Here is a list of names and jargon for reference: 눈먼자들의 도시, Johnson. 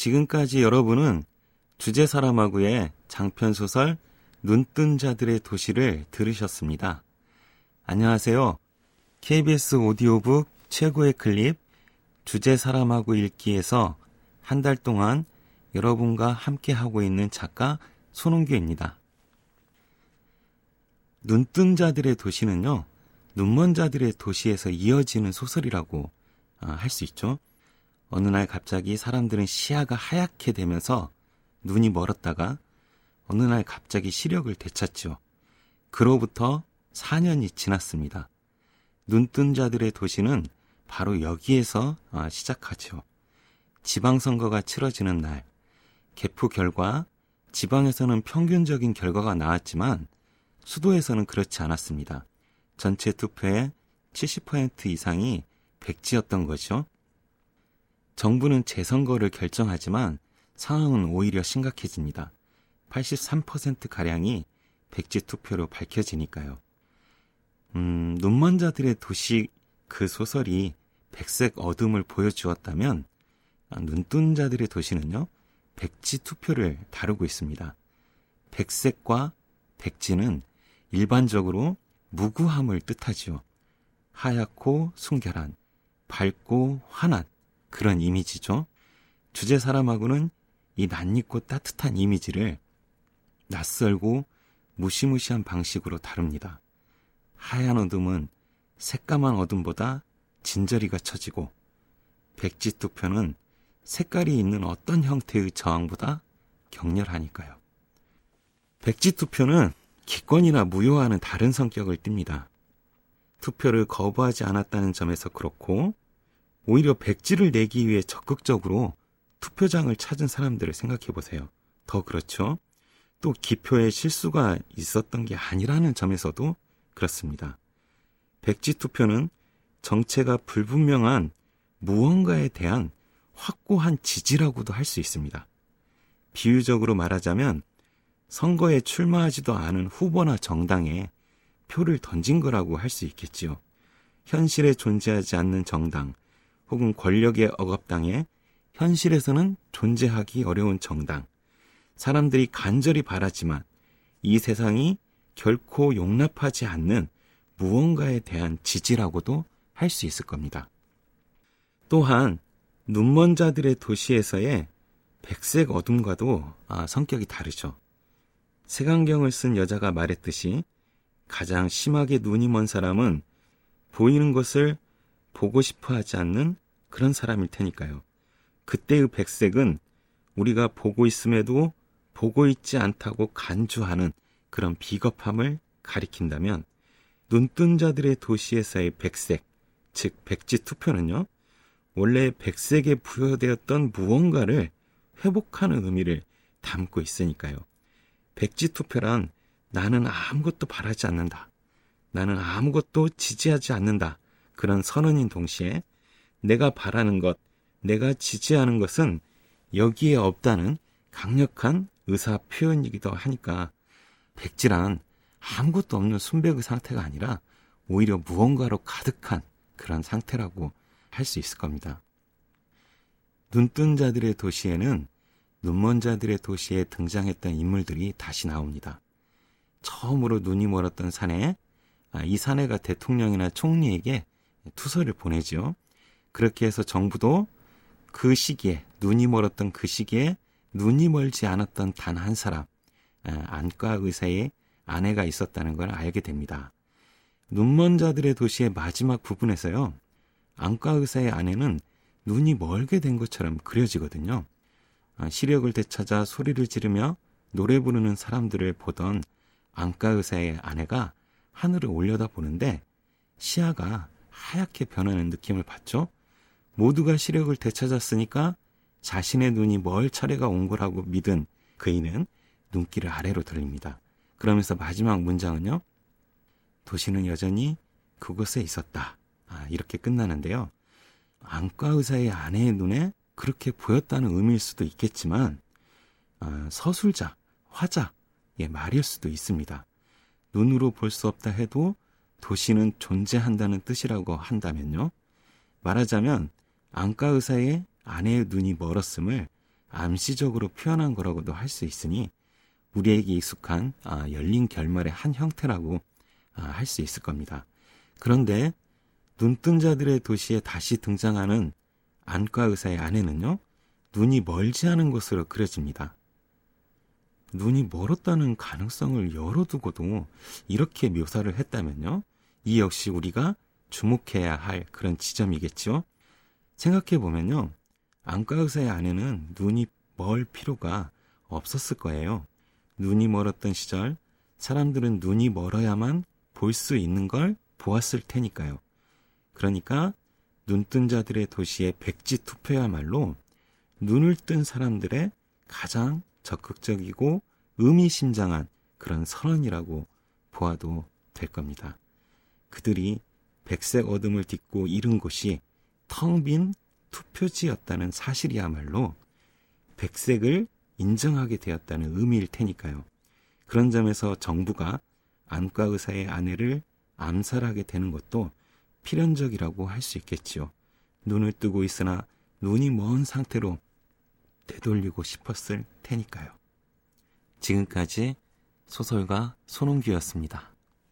지금까지 여러분은 주제사람하고의 장편소설 눈뜬 자들의 도시를 들으셨습니다. 안녕하세요. KBS 오디오북 최고의 클립 주제사람하고 읽기에서 한 달 동안 여러분과 함께하고 있는 작가 손홍규입니다. 눈뜬 자들의 도시는요, 눈먼 자들의 도시에서 이어지는 소설이라고 할 수 있죠. 어느 날 갑자기 사람들은 시야가 하얗게 되면서 눈이 멀었다가 어느 날 갑자기 시력을 되찾죠. 그로부터 4년이 지났습니다. 눈뜬 자들의 도시는 바로 여기에서 시작하죠. 지방선거가 치러지는 날, 개표 결과 지방에서는 평균적인 결과가 나왔지만 수도에서는 그렇지 않았습니다. 전체 투표의 70% 이상이 백지였던 거죠. 정부는 재선거를 결정하지만 상황은 오히려 심각해집니다. 83%가량이 백지 투표로 밝혀지니까요. 눈먼자들의 도시 그 소설이 백색 어둠을 보여주었다면 눈뜬 자들의 도시는요, 백지 투표를 다루고 있습니다. 백색과 백지는 일반적으로 무구함을 뜻하죠. 하얗고 순결한, 밝고 환한 그런 이미지죠. 주제 사람하고는 이 낯익고 따뜻한 이미지를 낯설고 무시무시한 방식으로 다룹니다. 하얀 어둠은 새까만 어둠보다 진저리가 처지고, 백지 투표는 색깔이 있는 어떤 형태의 저항보다 격렬하니까요. 백지 투표는 기권이나 무효와는 다른 성격을 띱니다. 투표를 거부하지 않았다는 점에서 그렇고, 오히려 백지를 내기 위해 적극적으로 투표장을 찾은 사람들을 생각해 보세요. 더 그렇죠. 또 기표에 실수가 있었던 게 아니라는 점에서도 그렇습니다. 백지 투표는 정체가 불분명한 무언가에 대한 확고한 지지라고도 할 수 있습니다. 비유적으로 말하자면 선거에 출마하지도 않은 후보나 정당에 표를 던진 거라고 할 수 있겠지요. 현실에 존재하지 않는 정당 혹은 권력에 억압당해 현실에서는 존재하기 어려운 정당, 사람들이 간절히 바라지만 이 세상이 결코 용납하지 않는 무언가에 대한 지지라고도 할 수 있을 겁니다. 또한 눈먼 자들의 도시에서의 백색 어둠과도 성격이 다르죠. 색안경을 쓴 여자가 말했듯이 가장 심하게 눈이 먼 사람은 보이는 것을 보고 싶어 하지 않는 그런 사람일 테니까요. 그때의 백색은 우리가 보고 있음에도 보고 있지 않다고 간주하는 그런 비겁함을 가리킨다면, 눈뜬 자들의 도시에서의 백색, 즉 백지 투표는요, 원래 백색에 부여되었던 무언가를 회복하는 의미를 담고 있으니까요. 백지 투표란 나는 아무것도 바라지 않는다, 나는 아무것도 지지하지 않는다, 그런 선언인 동시에 내가 바라는 것, 내가 지지하는 것은 여기에 없다는 강력한 의사 표현이기도 하니까, 백지란 아무것도 없는 순백의 상태가 아니라 오히려 무언가로 가득한 그런 상태라고 할 수 있을 겁니다. 눈뜬 자들의 도시에는 눈먼 자들의 도시에 등장했던 인물들이 다시 나옵니다. 처음으로 눈이 멀었던 사내, 이 사내가 대통령이나 총리에게 투서를 보내죠. 그렇게 해서 정부도 그 시기에, 눈이 멀었던 그 시기에 눈이 멀지 않았던 단 한 사람, 안과 의사의 아내가 있었다는 걸 알게 됩니다. 눈먼 자들의 도시의 마지막 부분에서요, 안과 의사의 아내는 눈이 멀게 된 것처럼 그려지거든요. 시력을 되찾아 소리를 지르며 노래 부르는 사람들을 보던 안과 의사의 아내가 하늘을 올려다 보는데 시야가 하얗게 변하는 느낌을 받죠. 모두가 시력을 되찾았으니까 자신의 눈이 멀 차례가 온 거라고 믿은 그이는 눈길을 아래로 돌립니다. 그러면서 마지막 문장은요, 도시는 여전히 그곳에 있었다, 이렇게 끝나는데요. 안과 의사의 아내의 눈에 그렇게 보였다는 의미일 수도 있겠지만 서술자, 화자의 말일 수도 있습니다. 눈으로 볼 수 없다 해도 도시는 존재한다는 뜻이라고 한다면요, 말하자면 안과 의사의 아내의 눈이 멀었음을 암시적으로 표현한 거라고도 할 수 있으니 우리에게 익숙한 열린 결말의 한 형태라고 할 수 있을 겁니다. 그런데 눈뜬 자들의 도시에 다시 등장하는 안과 의사의 아내는요, 눈이 멀지 않은 것으로 그려집니다. 눈이 멀었다는 가능성을 열어두고도 이렇게 묘사를 했다면요, 이 역시 우리가 주목해야 할 그런 지점이겠죠. 생각해보면요, 안과 의사의 아내는 눈이 멀 필요가 없었을 거예요. 눈이 멀었던 시절 사람들은 눈이 멀어야만 볼 수 있는 걸 보았을 테니까요. 그러니까 눈뜬 자들의 도시의 백지 투표야말로 눈을 뜬 사람들의 가장 적극적이고 의미심장한 그런 선언이라고 보아도 될 겁니다. 그들이 백색 어둠을 딛고 이른 곳이 텅 빈 투표지였다는 사실이야말로 백색을 인정하게 되었다는 의미일 테니까요. 그런 점에서 정부가 안과 의사의 아내를 암살하게 되는 것도 필연적이라고 할 수 있겠지요. 눈을 뜨고 있으나 눈이 먼 상태로 되돌리고 싶었을 테니까요. 지금까지 소설가 손홍규였습니다.